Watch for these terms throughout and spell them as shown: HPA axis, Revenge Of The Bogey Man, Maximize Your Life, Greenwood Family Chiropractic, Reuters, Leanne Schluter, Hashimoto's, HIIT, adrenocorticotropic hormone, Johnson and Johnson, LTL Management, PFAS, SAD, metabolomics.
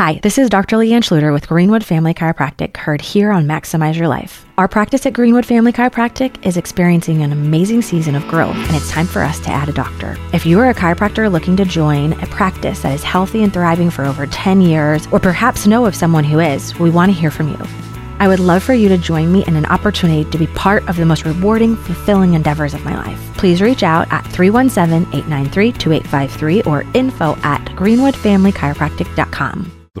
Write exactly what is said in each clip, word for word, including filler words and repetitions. Hi, this is Doctor Leanne Schluter with Greenwood Family Chiropractic, heard here on Maximize Your Life. Our practice at Greenwood Family Chiropractic is experiencing an amazing season of growth, and it's time for us to add a doctor. If you are a chiropractor looking to join a practice that is healthy and thriving for over ten years, or perhaps know of someone who is, we want to hear from you. I would love for you to join me in an opportunity to be part of the most rewarding, fulfilling endeavors of my life. Please reach out at three one seven, eight nine three, two eight five three or info at greenwood family chiropractic dot com. The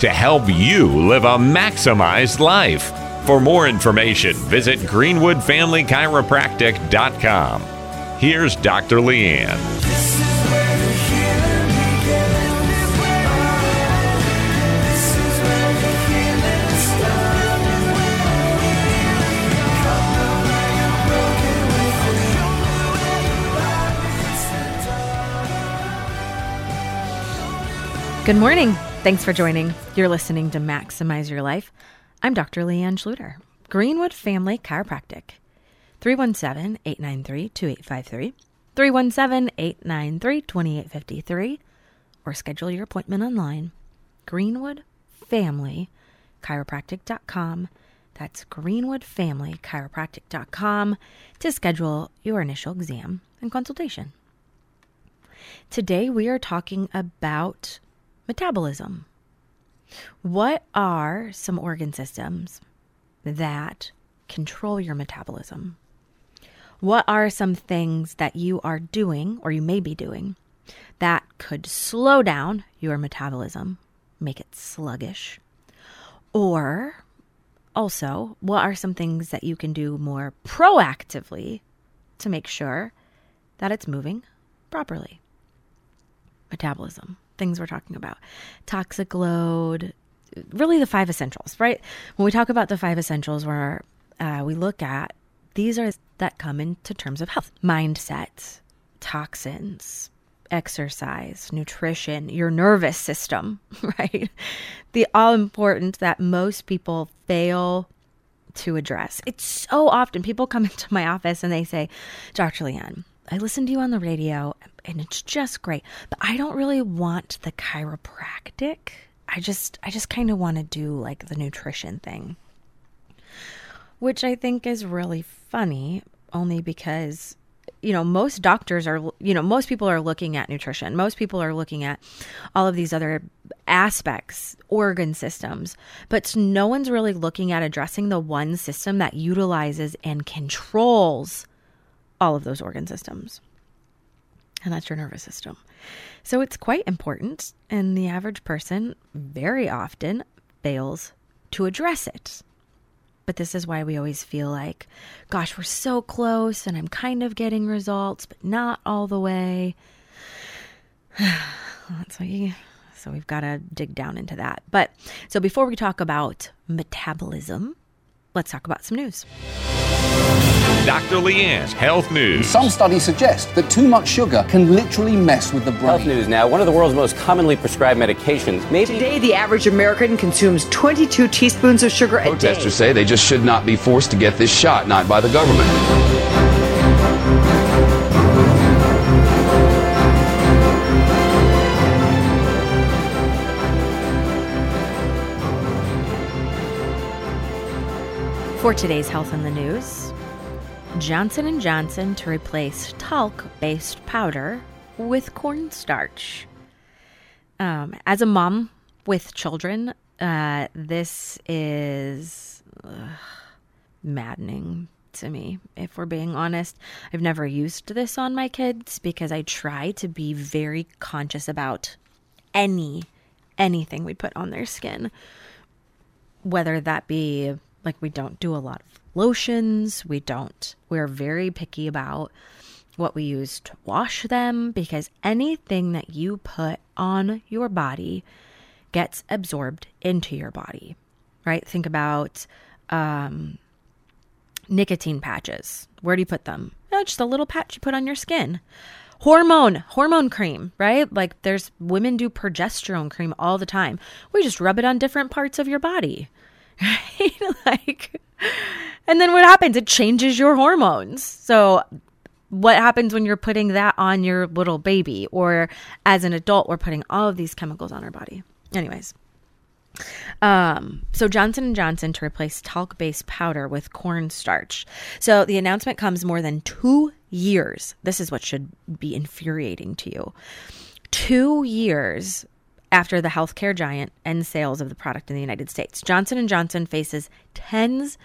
to help you live a maximized life. For more information, visit greenwood family chiropractic dot com. Here's Doctor Leanne. Good morning. Thanks for joining. You're listening to Maximize Your Life. I'm Doctor Leanne Schluter, Greenwood Family Chiropractic. three one seven, eight nine three, two eight five three, three one seven, eight nine three, two eight five three, or schedule your appointment online, greenwood family chiropractic dot com. That's greenwood family chiropractic dot com to schedule your initial exam and consultation. Today we are talking about metabolism. What are some organ systems that control your metabolism? What are some things that you are doing, or you may be doing, that could slow down your metabolism, make it sluggish? Or also, what are some things that you can do more proactively to make sure that it's moving properly? Metabolism. Things we're talking about. Toxic load, really the five essentials, right? When we talk about the five essentials, where uh, we look at, these are that come into terms of health. Mindset, toxins, exercise, nutrition, your nervous system, right? The all important that most people fail to address. It's so often people come into my office and they say, Doctor Leanne, I listen to you on the radio and it's just great, but I don't really want the chiropractic. I just, I just kind of want to do like the nutrition thing, which I think is really funny only because, you know, most doctors are, you know, most people are looking at nutrition. Most people are looking at all of these other aspects, organ systems, but no one's really looking at addressing the one system that utilizes and controls all of those organ systems. And that's your nervous system. So it's quite important. And the average person very often fails to address it. But this is why we always feel like, gosh, we're so close and I'm kind of getting results, but not all the way. That's what you, so we've got to dig down into that. But so before we talk about metabolism, let's talk about some news. Doctor Leanne's Health News. Some studies suggest that too much sugar can literally mess with the brain. Health News now, one of the world's most commonly prescribed medications. Maybe today, the average American consumes twenty-two teaspoons of sugar a day. Protesters say they just should not be forced to get this shot, not by the government. For today's Health in the News, Johnson and Johnson to replace talc-based powder with cornstarch. Um, as a mom with children, uh, this is ugh, maddening to me, if we're being honest. I've never used this on my kids because I try to be very conscious about any anything we put on their skin, whether that be, like, we don't do a lot of lotions. We don't. We're very picky about what we use to wash them because anything that you put on your body gets absorbed into your body. right? Think about um, nicotine patches. Where do you put them? Oh, just a little patch you put on your skin. Hormone, hormone cream, right? Like there's women do progesterone cream all the time. We just rub it on different parts of your body, right? Like, and then what happens? It changes your hormones. So what happens when you're putting that on your little baby, or as an adult, we're putting all of these chemicals on our body? Anyways, um, so Johnson and Johnson to replace talc-based powder with cornstarch. So the announcement comes more than two years. This is what should be infuriating to you. Two years after the healthcare giant ends sales of the product in the United States, Johnson and Johnson faces tens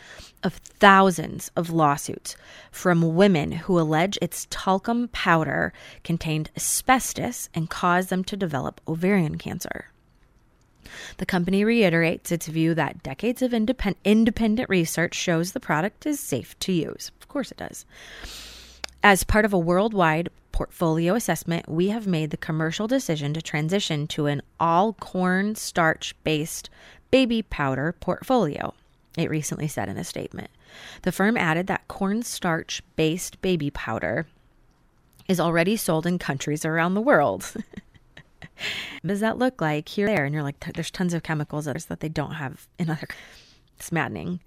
of thousands of lawsuits from women who allege its talcum powder contained asbestos and caused them to develop ovarian cancer. The company reiterates its view that decades of independ- independent research shows the product is safe to use. Of course it does. As part of a worldwide portfolio assessment, we have made the commercial decision to transition to an all corn starch based baby powder portfolio, it recently said in a statement. The firm added that corn starch based baby powder is already sold in countries around the world. What does that look like here there? And you're like, there's tons of chemicals that they don't have in other. It's maddening.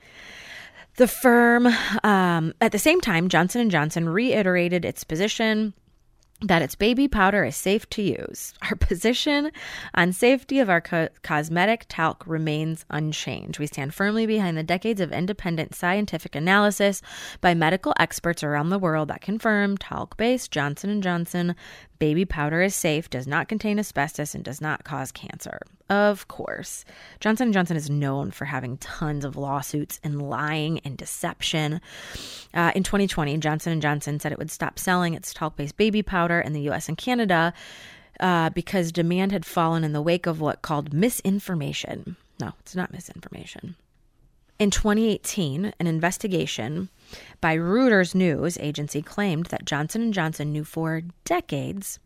The firm, um, at the same time, Johnson and Johnson reiterated its position that its baby powder is safe to use. Our position on safety of our co- cosmetic talc remains unchanged. We stand firmly behind the decades of independent scientific analysis by medical experts around the world that confirm talc-based Johnson and Johnson baby powder is safe, does not contain asbestos, and does not cause cancer. Of course, Johnson and Johnson is known for having tons of lawsuits and lying and deception. Uh, in twenty twenty, Johnson and Johnson said it would stop selling its talc-based baby powder in the U S and Canada uh, because demand had fallen in the wake of what called misinformation. No, it's not misinformation. In twenty eighteen, an investigation by Reuters news agency claimed that Johnson and Johnson knew for decades,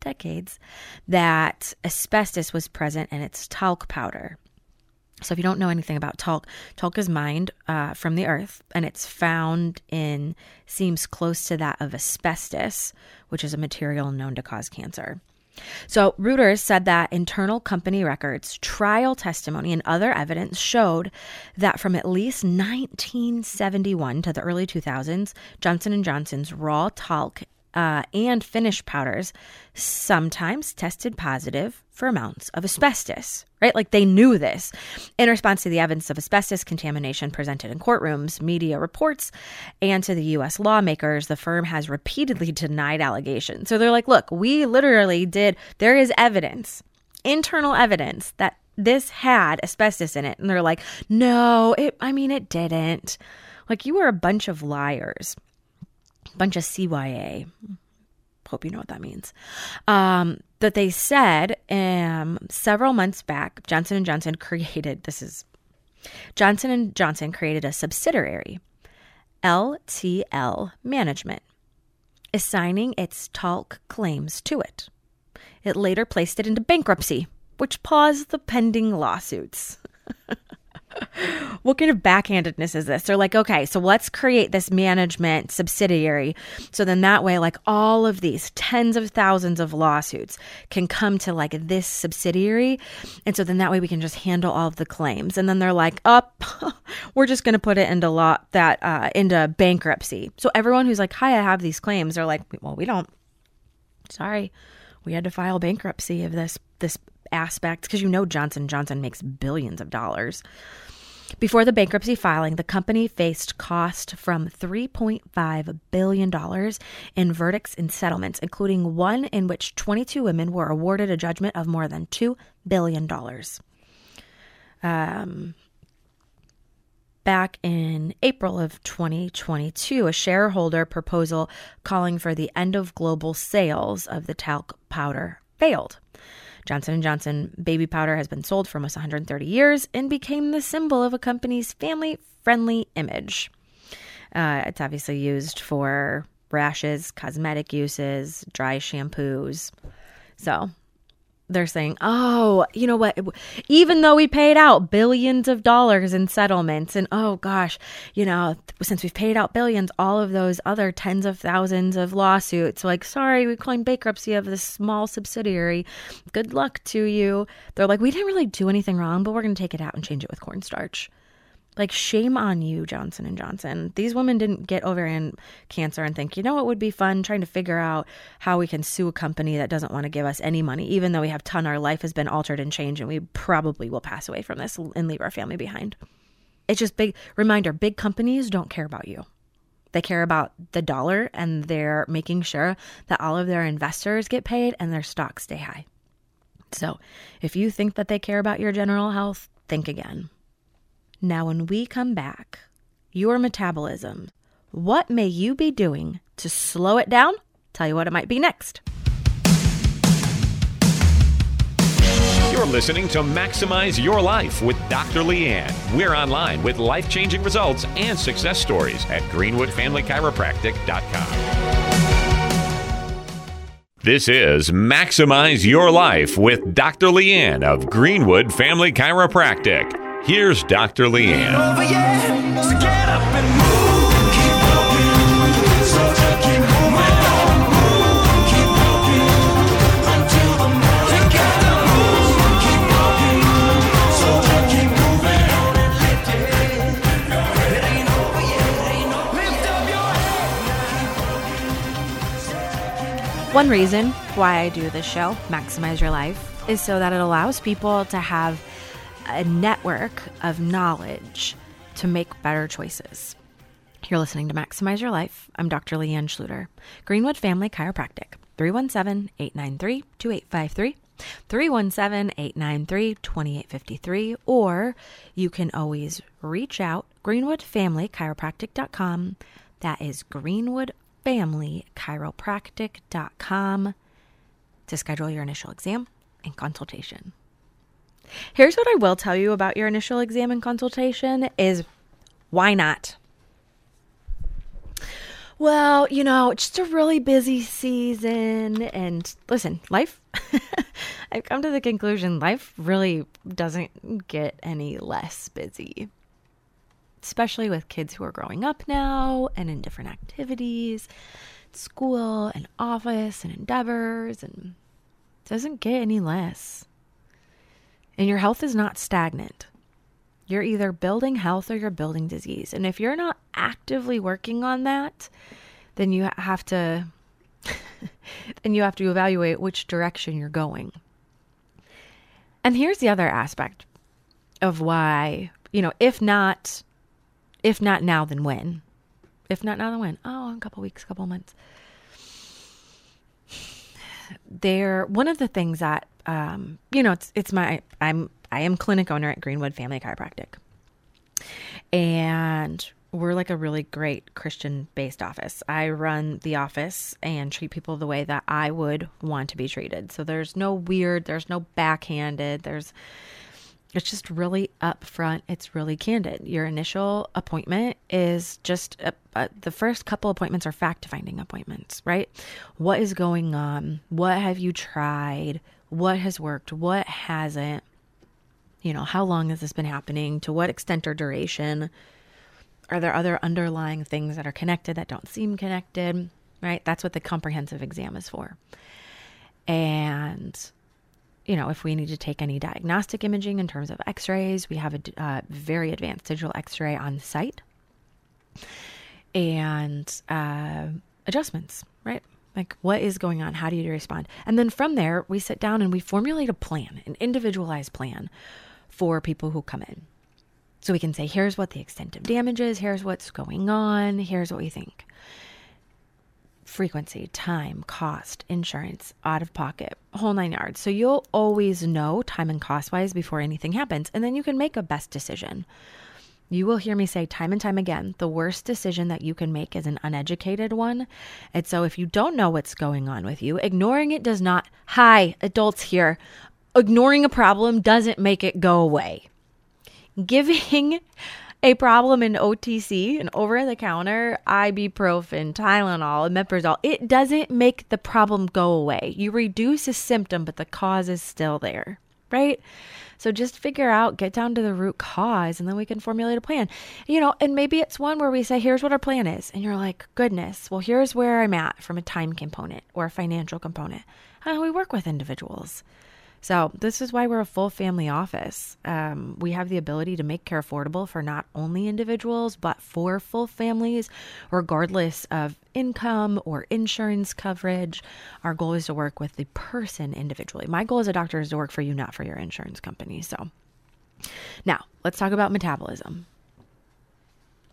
decades, that asbestos was present in its talc powder. So if you don't know anything about talc, talc is mined uh, from the earth, and it's found in seams close to that of asbestos, which is a material known to cause cancer. So Reuters said that internal company records, trial testimony, and other evidence showed that from at least nineteen seventy-one to the early two thousands, Johnson and Johnson's raw talc uh, and finished powders sometimes tested positive for amounts of asbestos, right? Like they knew this. In response to the evidence of asbestos contamination presented in courtrooms, media reports, and to the U S lawmakers, the firm has repeatedly denied allegations. So they're like, look, we literally did, there is evidence, internal evidence that this had asbestos in it. And they're like, no, it, I mean, it didn't. Like you were a bunch of liars, bunch of C Y A. Hope you know what that means. Um, that they said um, several months back, Johnson and Johnson created, this is, Johnson and Johnson created a subsidiary, L T L Management, assigning its talc claims to it. It later placed it into bankruptcy, which paused the pending lawsuits. What kind of backhandedness is this? They're like, okay, so let's create this management subsidiary. So then that way, like all of these tens of thousands of lawsuits can come to like this subsidiary. And so then that way we can just handle all of the claims. And then they're like, up, oh, we're just going to put it into law that uh, into bankruptcy. So everyone who's like, hi, I have these claims. They're like, well, we don't. Sorry. We had to file bankruptcy of this, this aspect because, you know, Johnson and Johnson makes billions of dollars. Before the bankruptcy filing, the company faced costs from three point five billion dollars in verdicts and settlements, including one in which twenty-two women were awarded a judgment of more than two billion dollars. Um, back in April of twenty twenty-two, a shareholder proposal calling for the end of global sales of the talc powder failed. Johnson and Johnson baby powder has been sold for almost one hundred thirty years and became the symbol of a company's family-friendly image. Uh, it's obviously used for rashes, cosmetic uses, dry shampoos. So they're saying, oh, you know what, even though we paid out billions of dollars in settlements and, oh gosh, you know, since we've paid out billions, all of those other tens of thousands of lawsuits, like, sorry, we claimed bankruptcy of this small subsidiary. Good luck to you. They're like, we didn't really do anything wrong, but we're going to take it out and change it with cornstarch. Like, shame on you, Johnson and Johnson. These women didn't get ovarian cancer and think, you know what would be fun? Trying to figure out how we can sue a company that doesn't want to give us any money, even though we have ton, our life has been altered and changed, and we probably will pass away from this and leave our family behind. It's just big reminder, big companies don't care about you. They care about the dollar, and they're making sure that all of their investors get paid and their stocks stay high. So if you think that they care about your general health, think again. Now, when we come back, your metabolism, what may you be doing to slow it down? Tell you what it might be next. You're listening to Maximize Your Life with Doctor Leanne. We're online with life-changing results and success stories at greenwood family chiropractic dot com. This is Maximize Your Life with Doctor Leanne of Greenwood Family Chiropractic. Here's Doctor Leanne. One reason why I do this show, Maximize Your Life, is so that it allows people to have a network of knowledge to make better choices. You're listening to Maximize Your Life. I'm Doctor Leanne Schluter, Greenwood Family Chiropractic, three one seven, eight nine three, two eight five three, three one seven, eight nine three, two eight five three, or you can always reach out, greenwood family chiropractic dot com. That is greenwood family chiropractic dot com to schedule your initial exam and consultation. Here's what I will tell you about your initial exam and consultation is, why not? Well, you know, it's just a really busy season, and listen, life, I've come to the conclusion life really doesn't get any less busy, especially with kids who are growing up now and in different activities, school and office and endeavors, and it doesn't get any less. And your health is not stagnant. You're either building health or you're building disease. And if you're not actively working on that, then you have to then you have to evaluate which direction you're going. And here's the other aspect of why, you know, if not if not now, then when? If not now, then when? Oh, in a couple weeks, couple months. There, one of the things that Um, you know, it's, it's my, I'm, I am clinic owner at Greenwood Family Chiropractic, and we're like a really great Christian based office. I run the office and treat people the way that I would want to be treated. So there's no weird, there's no backhanded, there's, it's just really upfront. It's really candid. Your initial appointment is just, a, a, the first couple appointments are fact finding appointments, right? What is going on? What have you tried? What has worked? What hasn't? You know, how long has this been happening? To what extent or duration? Are there other underlying things that are connected that don't seem connected, right? That's what the comprehensive exam is for. And, you know, if we need to take any diagnostic imaging in terms of x-rays, we have a uh, very advanced digital x-ray on site. And uh, adjustments, right? Like, what is going on? How do you respond? And then from there, we sit down and we formulate a plan, an individualized plan for people who come in. So we can say, here's what the extent of damage is. Here's what's going on. Here's what we think. Frequency, time, cost, insurance, out of pocket, whole nine yards. So you'll always know time and cost wise before anything happens. And then you can make a best decision. You will hear me say time and time again, the worst decision that you can make is an uneducated one. And so if you don't know what's going on with you, ignoring it does not, hi, adults here, ignoring a problem doesn't make it go away. Giving a problem in O T C, an over-the-counter, ibuprofen, Tylenol, and Meprazole. It doesn't make the problem go away. You reduce a symptom, but the cause is still there, right? So just figure out, get down to the root cause, and then we can formulate a plan. You know, and maybe it's one where we say, here's what our plan is. And you're like, goodness, well, here's where I'm at from a time component or a financial component. How we work with individuals. So this is why we're a full family office. Um, we have the ability to make care affordable for not only individuals, but for full families, regardless of income or insurance coverage. Our goal is to work with the person individually. My goal as a doctor is to work for you, not for your insurance company. So now let's talk about metabolism.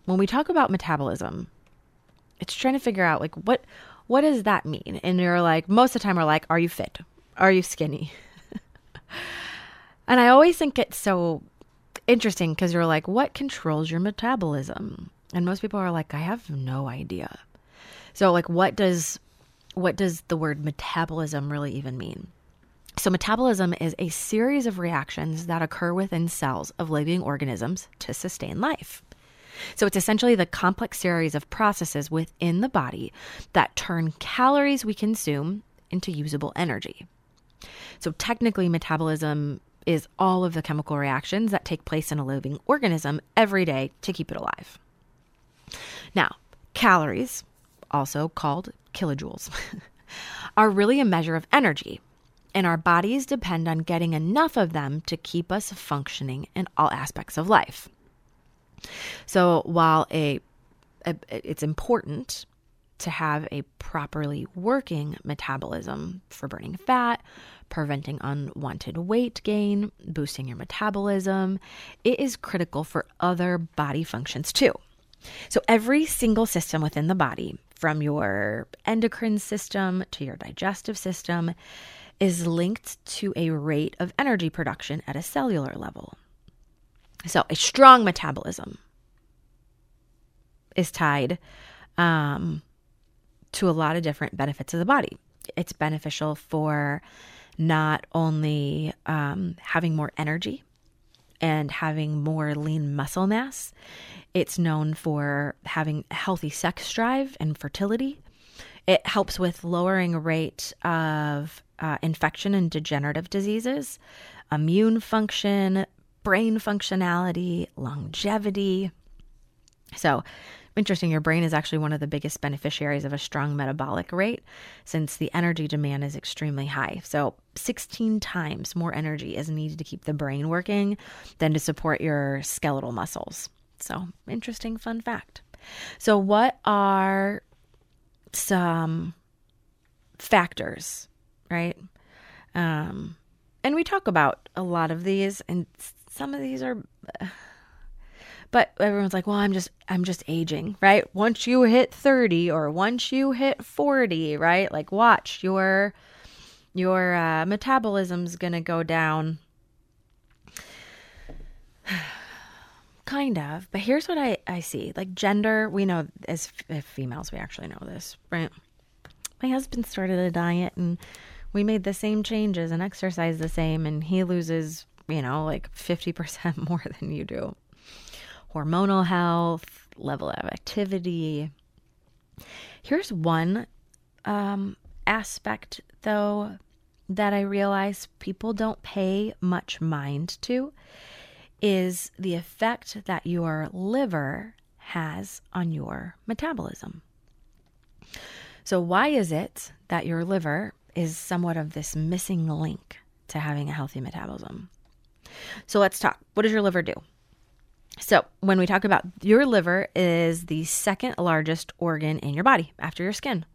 When we talk about metabolism, it's trying to figure out like, what, what does that mean? And you're like, most of the time we're like, are you fit? Are you skinny? And I always think it's so interesting because you're like, what controls your metabolism? And most people are like, I have no idea. So like, what does, what does the word metabolism really even mean? So metabolism is a series of reactions that occur within cells of living organisms to sustain life. So it's essentially the complex series of processes within the body that turn calories we consume into usable energy. So technically, metabolism is all of the chemical reactions that take place in a living organism every day to keep it alive. Now, calories, also called kilojoules, are really a measure of energy, and our bodies depend on getting enough of them to keep us functioning in all aspects of life. So while a, a it's important to have a properly working metabolism for burning fat, preventing unwanted weight gain, boosting your metabolism, it is critical for other body functions too. So every single system within the body, from your endocrine system to your digestive system, is linked to a rate of energy production at a cellular level. So a strong metabolism is tied um, to a lot of different benefits of the body. It's beneficial for not only um, having more energy and having more lean muscle mass. It's known for having healthy sex drive and fertility. It helps with lowering rate of uh, infection and degenerative diseases, immune function, brain functionality, longevity. So interesting, your brain is actually one of the biggest beneficiaries of a strong metabolic rate since the energy demand is extremely high. So sixteen times more energy is needed to keep the brain working than to support your skeletal muscles. So interesting fun fact. So what are some factors, right? Um, and we talk about a lot of these, and some of these are... Uh, But everyone's like, well, I'm just, I'm just aging, right? Once you hit thirty or once you hit forty, right? Like watch your, your uh, metabolism's going to go down. Kind of. But here's what I, I see. Like gender, we know as f- females, we actually know this, right? My husband started a diet and we made the same changes and exercise the same. And he loses, you know, like fifty percent more than you do. Hormonal health, level of activity. Here's one um, aspect, though, that I realize people don't pay much mind to is the effect that your liver has on your metabolism. So why is it that your liver is somewhat of this missing link to having a healthy metabolism? So let's talk. What does your liver do? So when we talk about your liver is the second largest organ in your body after your skin.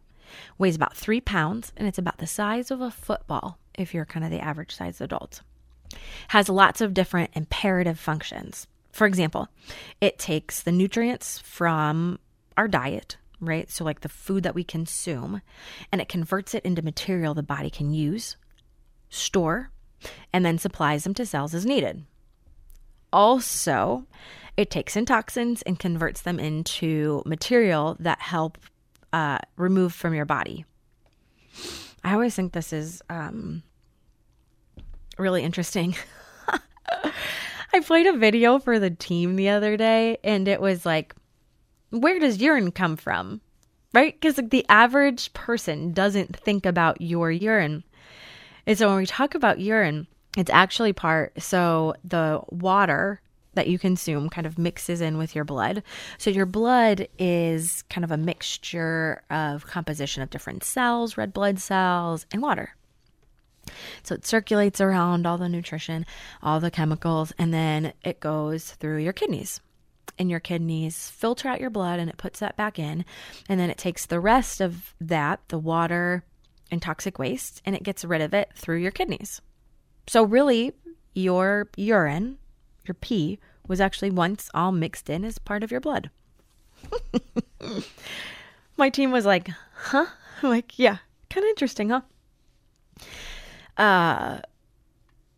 Weighs about three pounds and it's about the size of a football if you're kind of the average size adult. Has lots of different imperative functions. For example, it takes the nutrients from our diet, right? So like the food that we consume, and it converts it into material the body can use, store, and then supplies them to cells as needed. Also, it takes in toxins and converts them into material that help uh, remove from your body. I always think this is um, really interesting. I played a video for the team the other day, and it was like, where does urine come from? Right? Because like, the average person doesn't think about your urine. And so when we talk about urine, it's actually part, so the water that you consume kind of mixes in with your blood. So your blood is kind of a mixture of composition of different cells, red blood cells, and water. So it circulates around all the nutrition, all the chemicals, and then it goes through your kidneys. And your kidneys filter out your blood and it puts that back in. And then it takes the rest of that, the water and toxic waste, and it gets rid of it through your kidneys. So really, your urine, your pee, was actually once all mixed in as part of your blood. My team was like, huh? I'm like, yeah, kind of interesting, huh? Uh,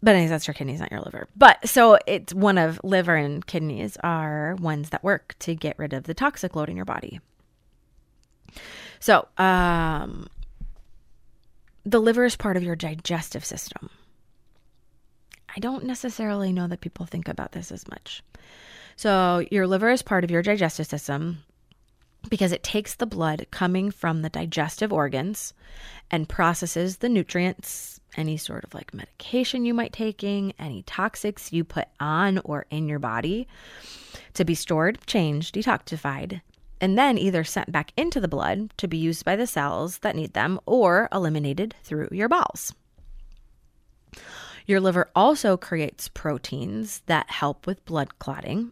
but anyways, that's your kidneys, not your liver. But so it's one of liver and kidneys are ones that work to get rid of the toxic load in your body. So um, the liver is part of your digestive system. I don't necessarily know that people think about this as much. So your liver is part of your digestive system because it takes the blood coming from the digestive organs and processes the nutrients, any sort of like medication you might taking, any toxics you put on or in your body to be stored, changed, detoxified, and then either sent back into the blood to be used by the cells that need them or eliminated through your bowels. Your liver also creates proteins that help with blood clotting,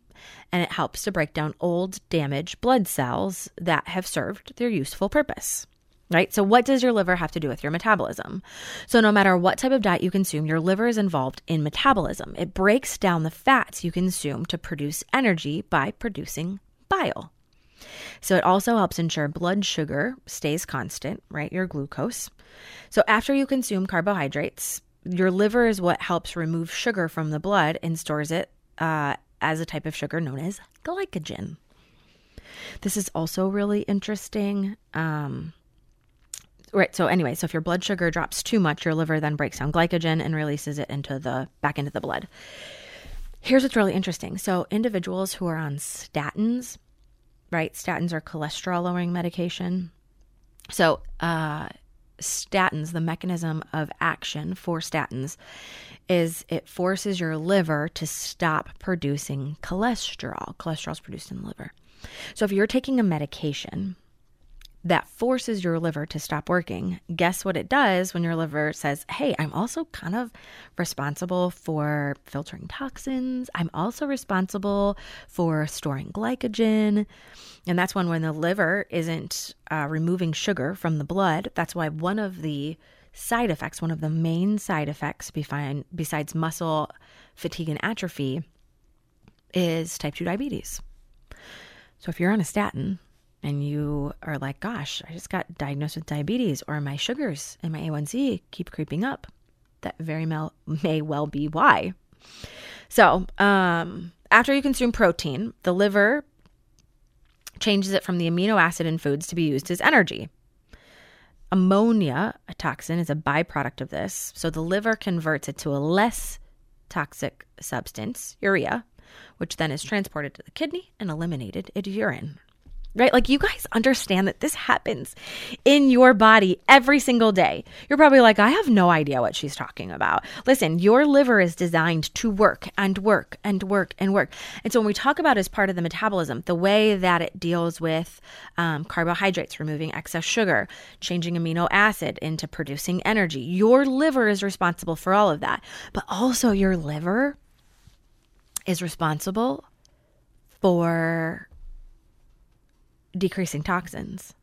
and it helps to break down old, damaged blood cells that have served their useful purpose, right? So what does your liver have to do with your metabolism? So no matter what type of diet you consume, your liver is involved in metabolism. It breaks down the fats you consume to produce energy by producing bile. So it also helps ensure blood sugar stays constant, right? Your glucose. So after you consume carbohydrates, your liver is what helps remove sugar from the blood and stores it uh, as a type of sugar known as glycogen. This is also really interesting. Um, right. So anyway, so if your blood sugar drops too much, your liver then breaks down glycogen and releases it into the back into the blood. Here's what's really interesting. So individuals who are on statins, right? Statins are cholesterol lowering medication. So, uh, statins, the mechanism of action for statins is it forces your liver to stop producing cholesterol. Cholesterol is produced in the liver. So if you're taking a medication that forces your liver to stop working, guess what it does when your liver says, hey, I'm also kind of responsible for filtering toxins. I'm also responsible for storing glycogen. And that's when, when the liver isn't uh, removing sugar from the blood. That's why one of the side effects, one of the main side effects besides muscle fatigue and atrophy is type two diabetes. So if you're on a statin, and you are like, gosh, I just got diagnosed with diabetes, or my sugars and my A one C keep creeping up. That very mal- may well be why. So um, after you consume protein, the liver changes it from the amino acid in foods to be used as energy. Ammonia, a toxin, is a byproduct of this. So the liver converts it to a less toxic substance, urea, which then is transported to the kidney and eliminated in urine. Right? Like, you guys understand that this happens in your body every single day. You're probably like, I have no idea what she's talking about. Listen, your liver is designed to work and work and work and work. And so when we talk about as part of the metabolism, the way that it deals with um, carbohydrates, removing excess sugar, changing amino acid into producing energy, your liver is responsible for all of that. But also your liver is responsible for decreasing toxins.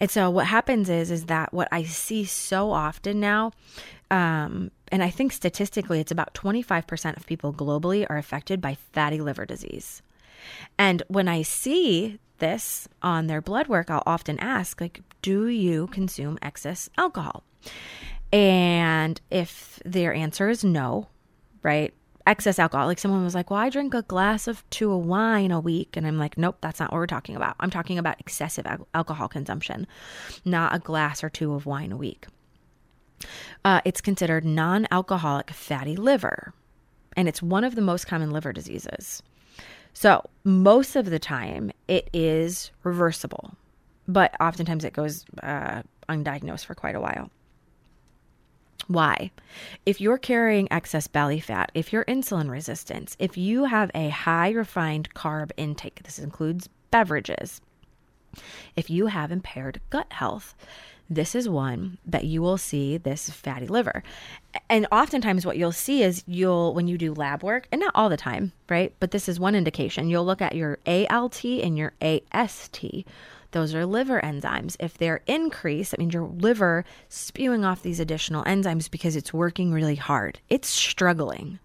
And so what happens is, is that what I see so often now, um, and I think statistically it's about twenty-five percent of people globally are affected by fatty liver disease. And when I see this on their blood work, I'll often ask, like, do you consume excess alcohol? And if their answer is no, right? Excess alcohol. Like, someone was like, well, I drink a glass of two of wine a week. And I'm like, nope, that's not what we're talking about. I'm talking about excessive al- alcohol consumption, not a glass or two of wine a week. Uh, it's considered non-alcoholic fatty liver, and it's one of the most common liver diseases. So most of the time it is reversible, but oftentimes it goes uh, undiagnosed for quite a while. Why? If you're carrying excess belly fat, if you're insulin resistant, if you have a high refined carb intake, this includes beverages, if you have impaired gut health, this is one that you will see this fatty liver. And oftentimes what you'll see is you'll, when you do lab work, and not all the time, right? But this is one indication. You'll look at your A L T and your A S T. Those are liver enzymes. If they're increased, that means your liver spewing off these additional enzymes because it's working really hard. It's struggling,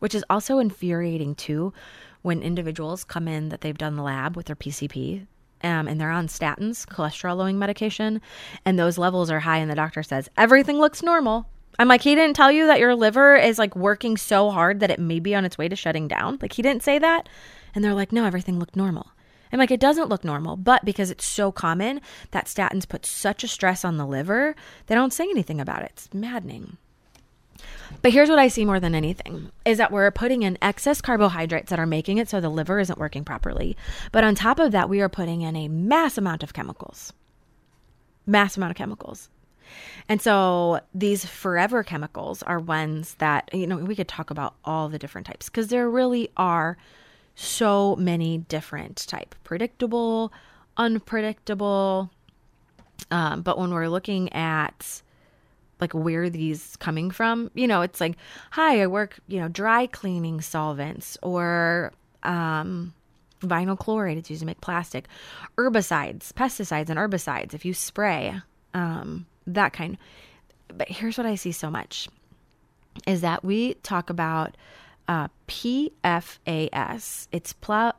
which is also infuriating too when individuals come in that they've done the lab with their P C P. Um, and they're on statins, cholesterol-lowering medication, and those levels are high, and the doctor says, everything looks normal. I'm like, he didn't tell you that your liver is like working so hard that it may be on its way to shutting down? Like, he didn't say that? And they're like, no, everything looked normal. I'm like, it doesn't look normal, but because it's so common that statins put such a stress on the liver, they don't say anything about it. It's maddening. But here's what I see more than anything is that we're putting in excess carbohydrates that are making it so the liver isn't working properly. But on top of that, we are putting in a mass amount of chemicals, mass amount of chemicals. And so these forever chemicals are ones that, you know, we could talk about all the different types because there really are so many different type, predictable, unpredictable. Um, but when we're looking at like where these coming from, you know, it's like, hi, I work, you know, dry cleaning solvents or um, vinyl chloride. It's used to make plastic, herbicides, pesticides and herbicides. If you spray um, that kind. But here's what I see so much is that we talk about uh, P F A S. It's pl-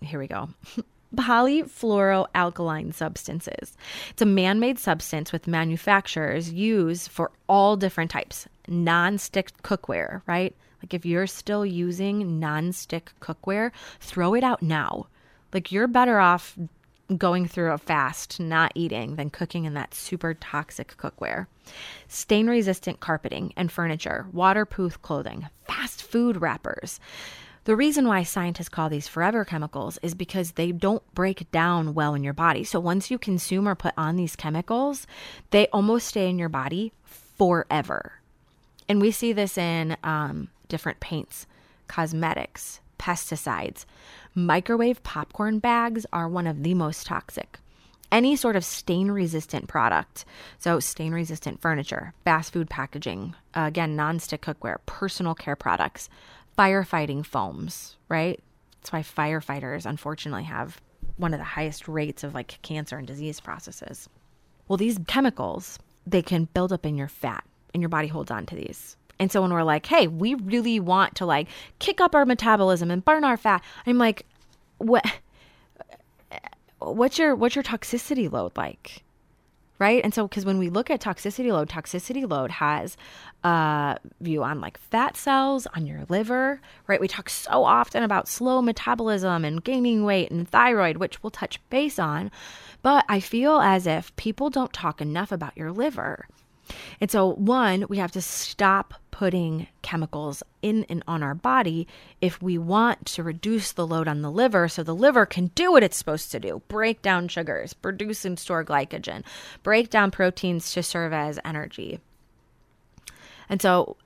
here we go. Polyfluoroalkyl substances. It's a man-made substance with manufacturers use for all different types. Non-stick cookware, right? Like if you're still using non-stick cookware, throw it out now. Like you're better off going through a fast, not eating, than cooking in that super toxic cookware. Stain-resistant carpeting and furniture, waterproof clothing, fast food wrappers. The reason why scientists call these forever chemicals is because they don't break down well in your body. So once you consume or put on these chemicals, they almost stay in your body forever. And we see this in um, different paints, cosmetics, pesticides. Microwave popcorn bags are one of the most toxic. Any sort of stain-resistant product, so stain-resistant furniture, fast food packaging, uh, again, non-stick cookware, personal care products, firefighting foams, right? That's why firefighters unfortunately have one of the highest rates of like cancer and disease processes. Well, these chemicals, they can build up in your fat and your body holds on to these. And so when we're like, hey, we really want to like kick up our metabolism and burn our fat, I'm like, what, what's your, what's your toxicity load like? Right? And so, because when we look at toxicity load, toxicity load has a view on like fat cells, on your liver, right? We talk so often about slow metabolism and gaining weight and thyroid, which we'll touch base on. But I feel as if people don't talk enough about your liver. And so, one, we have to stop putting chemicals in and on our body if we want to reduce the load on the liver so the liver can do what it's supposed to do, break down sugars, produce and store glycogen, break down proteins to serve as energy. And so,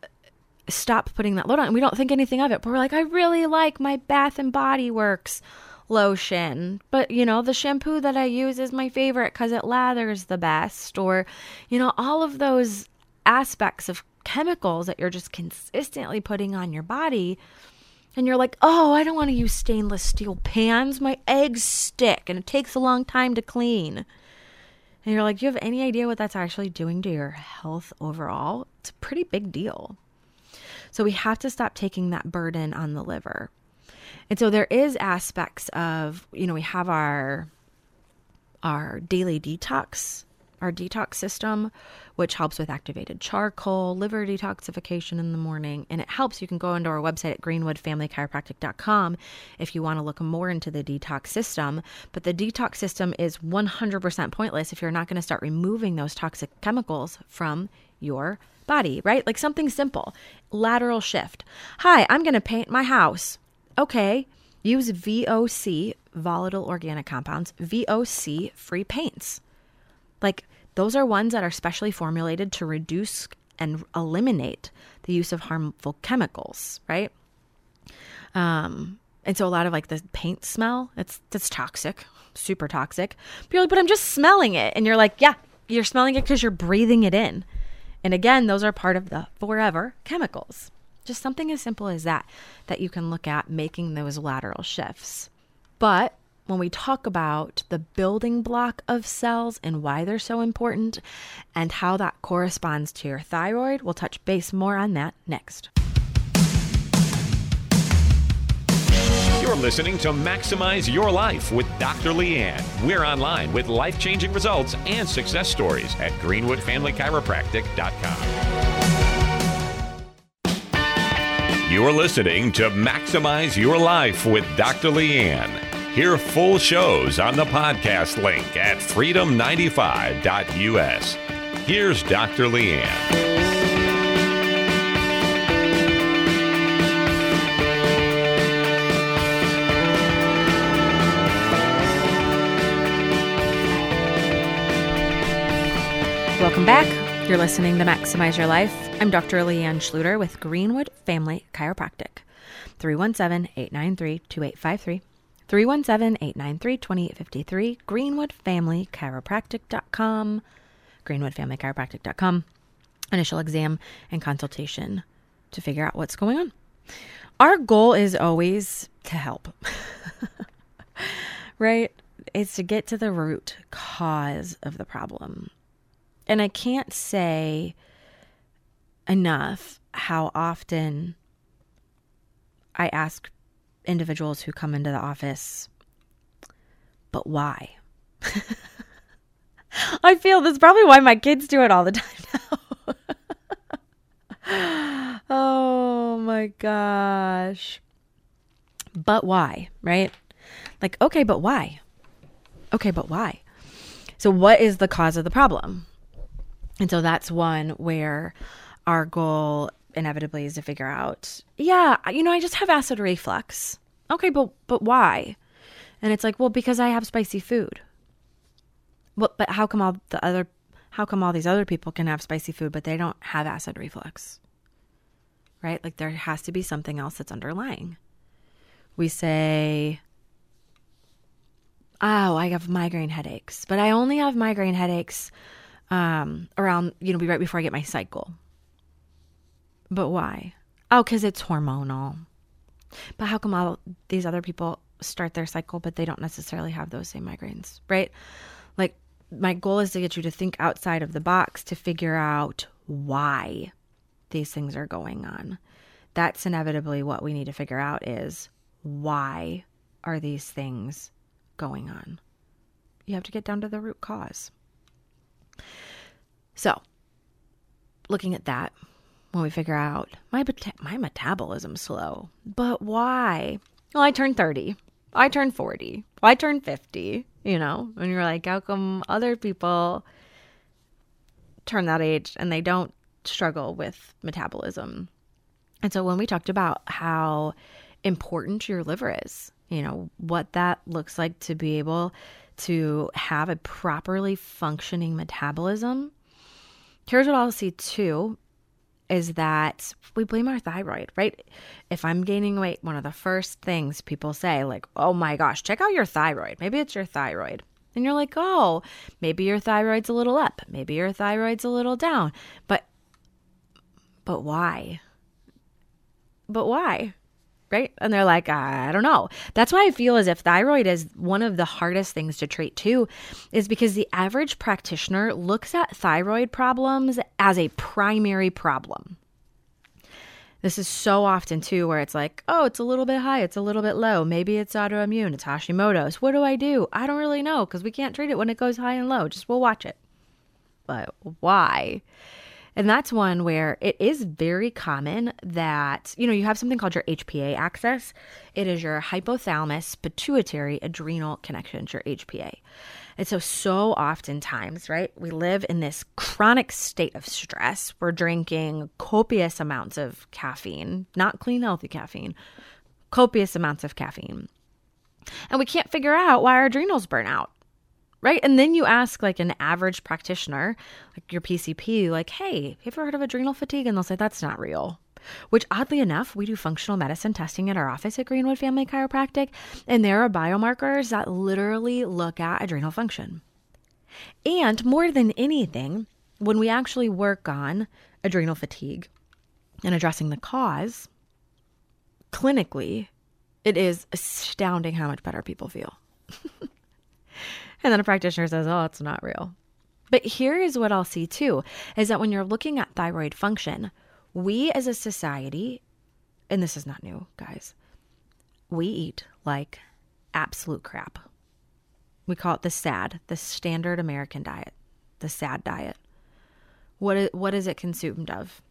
stop putting that load on. We don't think anything of it, but we're like, I really like my Bath and Body Works lotion, but you know, the shampoo that I use is my favorite because it lathers the best, or you know, all of those aspects of chemicals that you're just consistently putting on your body. And you're like, oh, I don't want to use stainless steel pans, my eggs stick and it takes a long time to clean. And you're like, do you have any idea what that's actually doing to your health overall? It's a pretty big deal. So we have to stop taking that burden on the liver. And so there is aspects of, you know, we have our, our daily detox, our detox system, which helps with activated charcoal, liver detoxification in the morning, and it helps. You can go into our website at greenwood family chiropractic dot com if you want to look more into the detox system. But the detox system is one hundred percent pointless if you're not going to start removing those toxic chemicals from your body, right? Like something simple, lateral shift. Hi, I'm going to paint my house. Okay, use V O C, volatile organic compounds, V O C free paints. Like those are ones that are specially formulated to reduce and eliminate the use of harmful chemicals, right? Um, and so a lot of like the paint smell, it's that's toxic, super toxic. But you're like, but I'm just smelling it. And you're like, yeah, you're smelling it because you're breathing it in. And again, those are part of the forever chemicals. Just something as simple as that, that you can look at making those lateral shifts. But when we talk about the building block of cells and why they're so important and how that corresponds to your thyroid, we'll touch base more on that next. You're listening to Maximize Your Life with Doctor Leanne. We're online with life-changing results and success stories at greenwood family chiropractic dot com. You're listening to Maximize Your Life with Doctor Leanne. Hear full shows on the podcast link at freedom ninety-five dot U S. Here's Doctor Leanne. Welcome back. You're listening to Maximize Your Life. I'm Doctor Leanne Schluter with Greenwood Family Chiropractic. three one seven, eight nine three, two eight five three. three one seven, eight nine three, two eight five three. greenwood family chiropractic dot com. greenwood family chiropractic dot com. Initial exam and consultation to figure out what's going on. Our goal is always to help, right? It's to get to the root cause of the problem. And I can't say enough how often I ask individuals who come into the office, but why? I feel that's probably why my kids do it all the time now. Oh my gosh. But why, right? Like, okay, but why? Okay, but why? So what is the cause of the problem? And so that's one where our goal inevitably is to figure out, yeah, you know, I just have acid reflux. Okay, but but why? And it's like, well, because I have spicy food. But but how come all the other how come all these other people can have spicy food but they don't have acid reflux? Right? Like there has to be something else that's underlying. We say, oh, I have migraine headaches, but I only have migraine headaches Um, around, you know, be right before I get my cycle. But why? Oh, because it's hormonal. But how come all these other people start their cycle, but they don't necessarily have those same migraines, right? Like my goal is to get you to think outside of the box to figure out why these things are going on. That's inevitably what we need to figure out is why are these things going on? You have to get down to the root cause. So looking at that, when we figure out my my metabolism's slow, but why? Well, I turned thirty. I turned forty. Well, I turned fifty, you know, and you're like, how come other people turn that age and they don't struggle with metabolism? And so when we talked about how important your liver is, you know, what that looks like to be able to have a properly functioning metabolism. Here's what I'll see too, is that we blame our thyroid, right? If I'm gaining weight, one of the first things people say like, oh my gosh, check out your thyroid. Maybe it's your thyroid. And you're like, oh, maybe your thyroid's a little up. Maybe your thyroid's a little down. But, but why? But why? Right? And they're like, I don't know. That's why I feel as if thyroid is one of the hardest things to treat too, is because the average practitioner looks at thyroid problems as a primary problem. This is so often too, where it's like, oh, it's a little bit high. It's a little bit low. Maybe it's autoimmune. It's Hashimoto's. What do I do? I don't really know because we can't treat it when it goes high and low. Just we'll watch it. but why? And that's one where it is very common that, you know, you have something called your H P A axis. It is your hypothalamus pituitary adrenal connection, your H P A. And so, so oftentimes, right, we live in this chronic state of stress. We're drinking copious amounts of caffeine, not clean, healthy caffeine, copious amounts of caffeine. And we can't figure out why our adrenals burn out. Right? And then you ask like an average practitioner, like your P C P, like, hey, have you ever heard of adrenal fatigue? And they'll say, that's not real. Which oddly enough, we do functional medicine testing at our office at Greenwood Family Chiropractic. And there are biomarkers that literally look at adrenal function. And more than anything, when we actually work on adrenal fatigue and addressing the cause, clinically, it is astounding how much better people feel. And then a practitioner says, oh, it's not real. But here is what I'll see too, is that when you're looking at thyroid function, we as a society, and this is not new, guys, we eat like absolute crap. We call it the S A D, the standard American diet, the S A D diet. What is, what is it consumed of?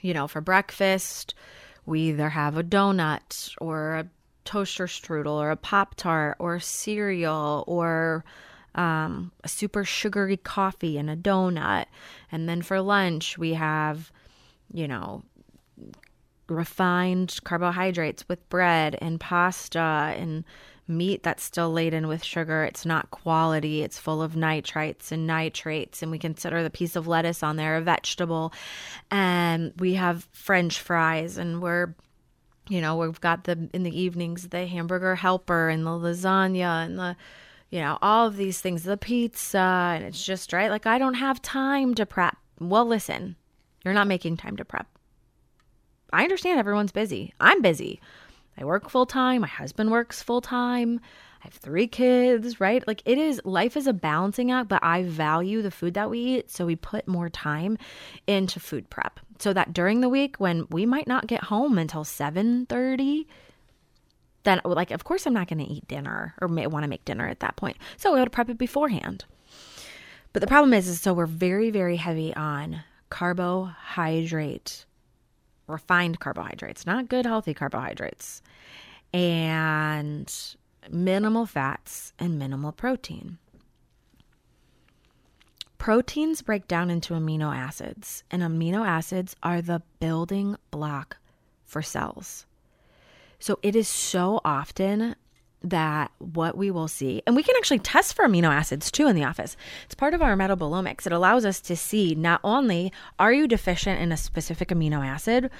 You know, for breakfast, we either have a donut or a toaster strudel or a Pop-Tart or cereal or um, a super sugary coffee and a donut. And then for lunch, we have, you know, refined carbohydrates with bread and pasta and meat that's still laden with sugar. It's not quality. It's full of nitrites and nitrates. And we consider the piece of lettuce on there a vegetable. And we have French fries and we're You know, we've got the, in the evenings, the hamburger helper and the lasagna and the, you know, all of these things, the pizza, and it's just, right? Like, I don't have time to prep. Well, listen, you're not making time to prep. I understand everyone's busy. I'm busy. I work full time. My husband works full time. I have three kids, right? Like, it is, life is a balancing act, but I value the food that we eat. So we put more time into food prep. So that during the week when we might not get home until seven thirty, then like, of course I'm not going to eat dinner or may want to make dinner at that point. So we have to prep it beforehand. But the problem is, is so we're very, very heavy on carbohydrate, refined carbohydrates, not good, healthy carbohydrates, and minimal fats and minimal protein. Proteins break down into amino acids, and amino acids are the building block for cells. So it is so often that what we will see, and we can actually test for amino acids too in the office. It's part of our metabolomics. It allows us to see not only are you deficient in a specific amino acid,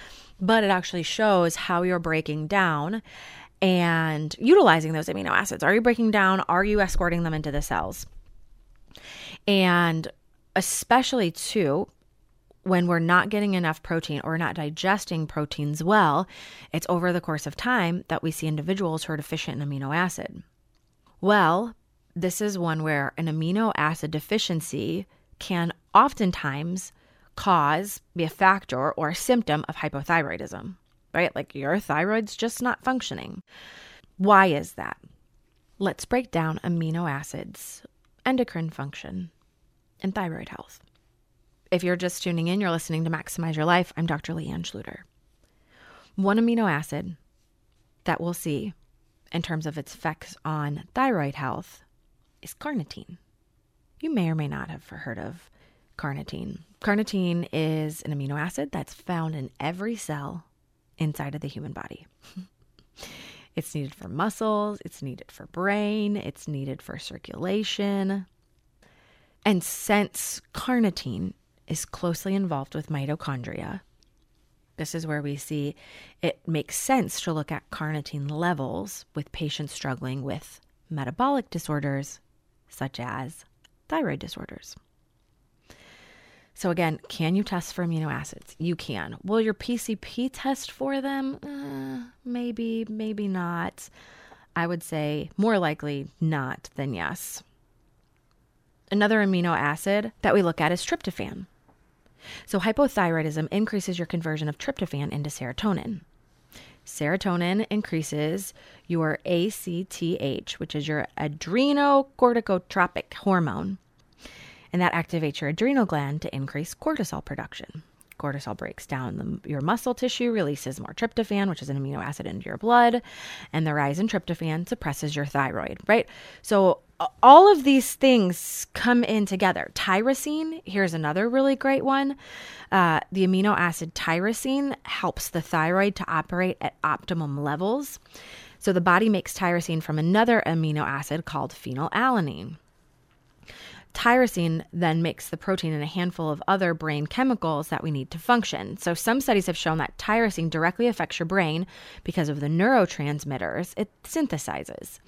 but it actually shows how you're breaking down and utilizing those amino acids. Are you breaking down? Are you escorting them into the cells? And especially too, when we're not getting enough protein or not digesting proteins well, it's over the course of time that we see individuals who are deficient in amino acid. Well, this is one where an amino acid deficiency can oftentimes cause, be a factor or a symptom of hypothyroidism, right? Like your thyroid's just not functioning. Why is that? Let's break down amino acids, endocrine function, and thyroid health. If you're just tuning in, you're listening to Maximize Your Life. I'm Doctor Leanne Schluter. One amino acid that we'll see in terms of its effects on thyroid health is carnitine. You may or may not have heard of carnitine. Carnitine is an amino acid that's found in every cell inside of the human body. It's needed for muscles, it's needed for brain, it's needed for circulation. And since carnitine is closely involved with mitochondria, this is where we see it makes sense to look at carnitine levels with patients struggling with metabolic disorders, such as thyroid disorders. So again, can you test for amino acids? You can. Will your P C P test for them? Uh, maybe, maybe not. I would say more likely not than yes. Another amino acid that we look at is tryptophan. So hypothyroidism increases your conversion of tryptophan into serotonin. Serotonin increases your A C T H, which is your adrenocorticotropic hormone. and that activates your adrenal gland to increase cortisol production. Cortisol breaks down the, your muscle tissue, releases more tryptophan, which is an amino acid, into your blood, and the rise in tryptophan suppresses your thyroid, right? So all of these things come in together. Tyrosine, here's another really great one. Uh, the amino acid tyrosine helps the thyroid to operate at optimum levels. So the body makes tyrosine from another amino acid called phenylalanine. Tyrosine then makes the protein and a handful of other brain chemicals that we need to function. So some studies have shown that tyrosine directly affects your brain because of the neurotransmitters it synthesizes.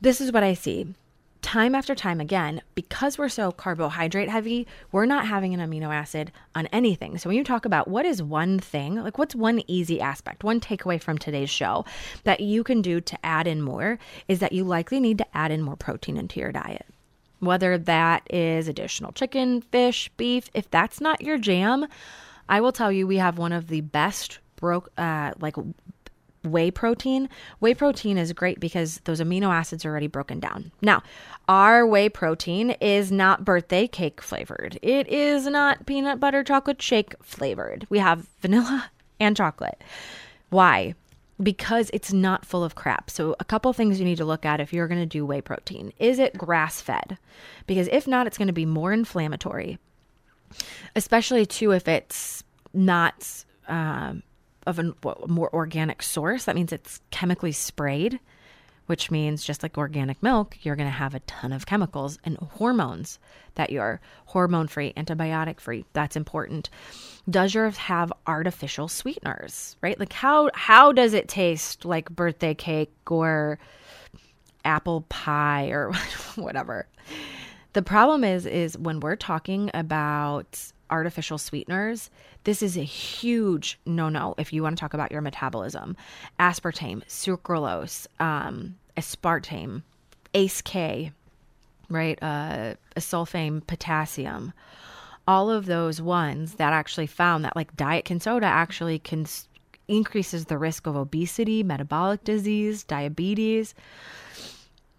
This is what I see time after time again. Because we're so carbohydrate heavy, we're not having an amino acid on anything. So when you talk about what is one thing, like what's one easy aspect, one takeaway from today's show that you can do to add in more, is that you likely need to add in more protein into your diet. Whether that is additional chicken, fish, beef, if that's not your jam, I will tell you we have one of the best broke uh, like whey protein. Whey protein is great because those amino acids are already broken down. Now, our whey protein is not birthday cake flavored. It is not peanut butter chocolate shake flavored. We have vanilla and chocolate. Why? Because it's not full of crap. So a couple things you need to look at if you're going to do whey protein. Is it grass-fed? Because if not, it's going to be more inflammatory, especially too if it's not um, of a more organic source. That means it's chemically sprayed, which means just like organic milk, you're going to have a ton of chemicals and hormones that you're hormone-free, antibiotic-free. That's important. Does yours have artificial sweeteners, right? Like how how does it taste like birthday cake or apple pie or whatever? The problem is, is when we're talking about artificial sweeteners, this is a huge no-no if you want to talk about your metabolism. Aspartame, sucralose, um, aspartame, A C E K, right? Uh, sulfame, potassium. All of those ones that actually found that like diet can soda actually can increases the risk of obesity, metabolic disease, diabetes.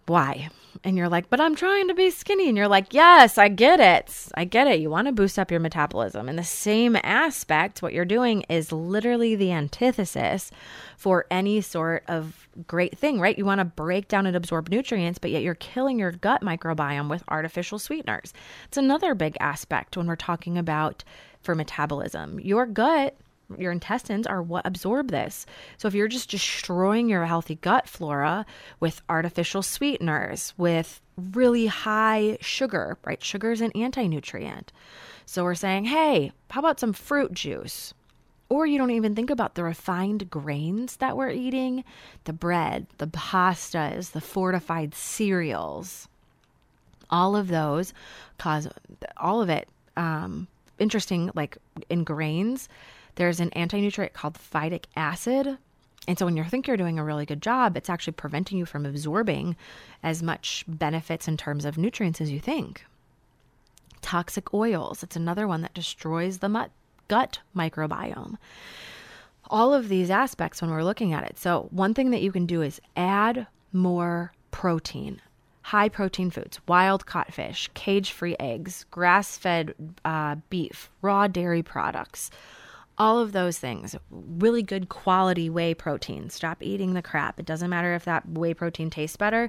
Why? And you're like, but I'm trying to be skinny. And you're like, yes, I get it. I get it. You want to boost up your metabolism. In the same aspect, what you're doing is literally the antithesis for any sort of great thing, right? You want to break down and absorb nutrients, but yet you're killing your gut microbiome with artificial sweeteners. It's another big aspect when we're talking about for metabolism. Your gut, your intestines are what absorb this. So if you're just destroying your healthy gut flora with artificial sweeteners, with really high sugar, right? Sugar is an anti-nutrient. So we're saying, hey, how about some fruit juice? Or you don't even think about the refined grains that we're eating, the bread, the pastas, the fortified cereals. All of those cause, all of it, um, interesting, like in grains, there's an anti-nutrient called phytic acid. And so when you think you're doing a really good job, it's actually preventing you from absorbing as much benefits in terms of nutrients as you think. Toxic oils. It's another one that destroys the gut microbiome. All of these aspects when we're looking at it. So one thing that you can do is add more protein. High protein foods, wild caught fish, cage-free eggs, grass-fed uh, beef, raw dairy products. All of those things, really good quality whey protein. Stop eating the crap. It doesn't matter if that whey protein tastes better.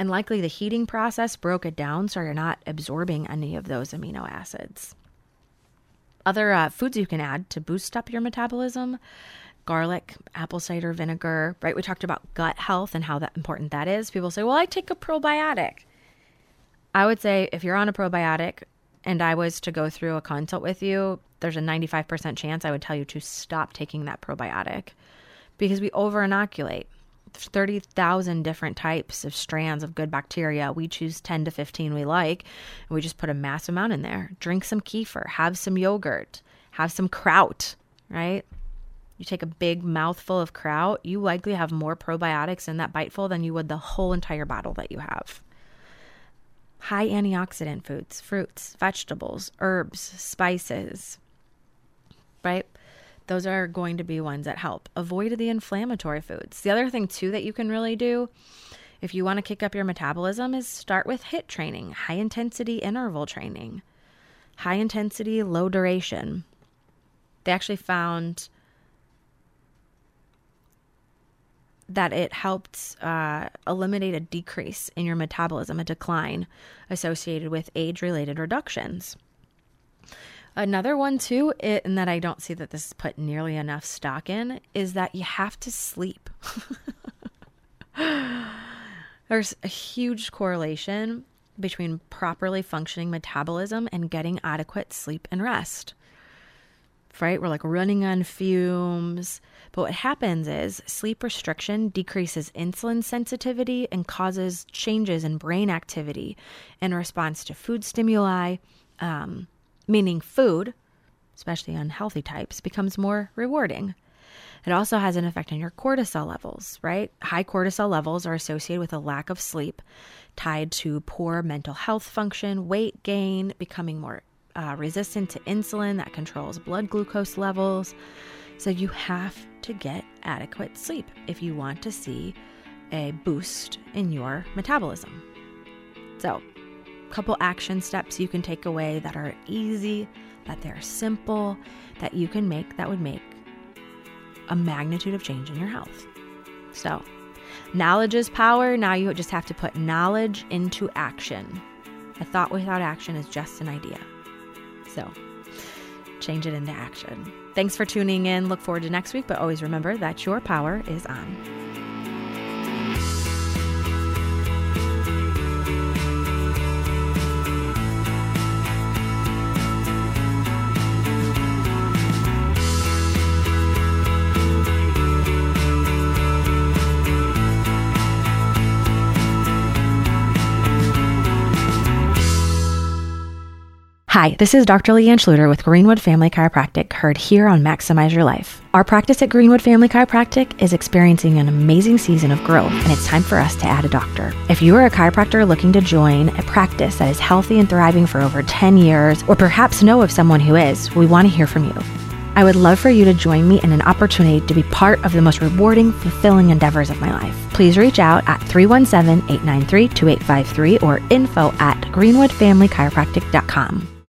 And likely the heating process broke it down, so you're not absorbing any of those amino acids. Other uh, foods you can add to boost up your metabolism, garlic, apple cider vinegar, right? We talked about gut health and how that important that is. People say, well, I take a probiotic. I would say if you're on a probiotic and I was to go through a consult with you, there's a ninety-five percent chance I would tell you to stop taking that probiotic because we over-inoculate thirty thousand different types of strands of good bacteria. We choose ten to fifteen we like, and we just put a mass amount in there. Drink some kefir, have some yogurt, have some kraut, right? You take a big mouthful of kraut, you likely have more probiotics in that biteful than you would the whole entire bottle that you have. High antioxidant foods, fruits, vegetables, herbs, spices, right? Those are going to be ones that help. Avoid the inflammatory foods. The other thing too that you can really do If you want to kick up your metabolism, is start with HIIT training, high intensity interval training, high intensity, low duration. They actually found that it helped uh, eliminate a decrease in your metabolism, a decline associated with age-related reductions. Another one too, it, and that I don't see that this is put nearly enough stock in, is that you have to sleep. There's a huge correlation between properly functioning metabolism and getting adequate sleep and rest. Right? We're like running on fumes. But what happens is sleep restriction decreases insulin sensitivity and causes changes in brain activity in response to food stimuli, um, meaning food, especially unhealthy types, becomes more rewarding. It also has an effect on your cortisol levels, right? High cortisol levels are associated with a lack of sleep, tied to poor mental health function, weight gain, becoming more Uh, resistant to insulin that controls blood glucose levels. So you have to get adequate sleep if you want to see a boost in your metabolism. So a couple action steps you can take away that are easy, that they're simple, that you can make that would make a magnitude of change in your health. So knowledge is power. Now you just have to put knowledge into action. A thought without action is just an idea. So change it into action. Thanks for tuning in. Look forward to next week, but always remember that your power is on. Hi, this is Doctor Leanne Schluter with Greenwood Family Chiropractic, heard here on Maximize Your Life. Our practice at Greenwood Family Chiropractic is experiencing an amazing season of growth, and it's time for us to add a doctor. If you are a chiropractor looking to join a practice that is healthy and thriving for over ten years, or perhaps know of someone who is, we want to hear from you. I would love for you to join me in an opportunity to be part of the most rewarding, fulfilling endeavors of my life. Please reach out at three one seven, eight nine three, two eight five three or info at greenwood family chiropractic dot com.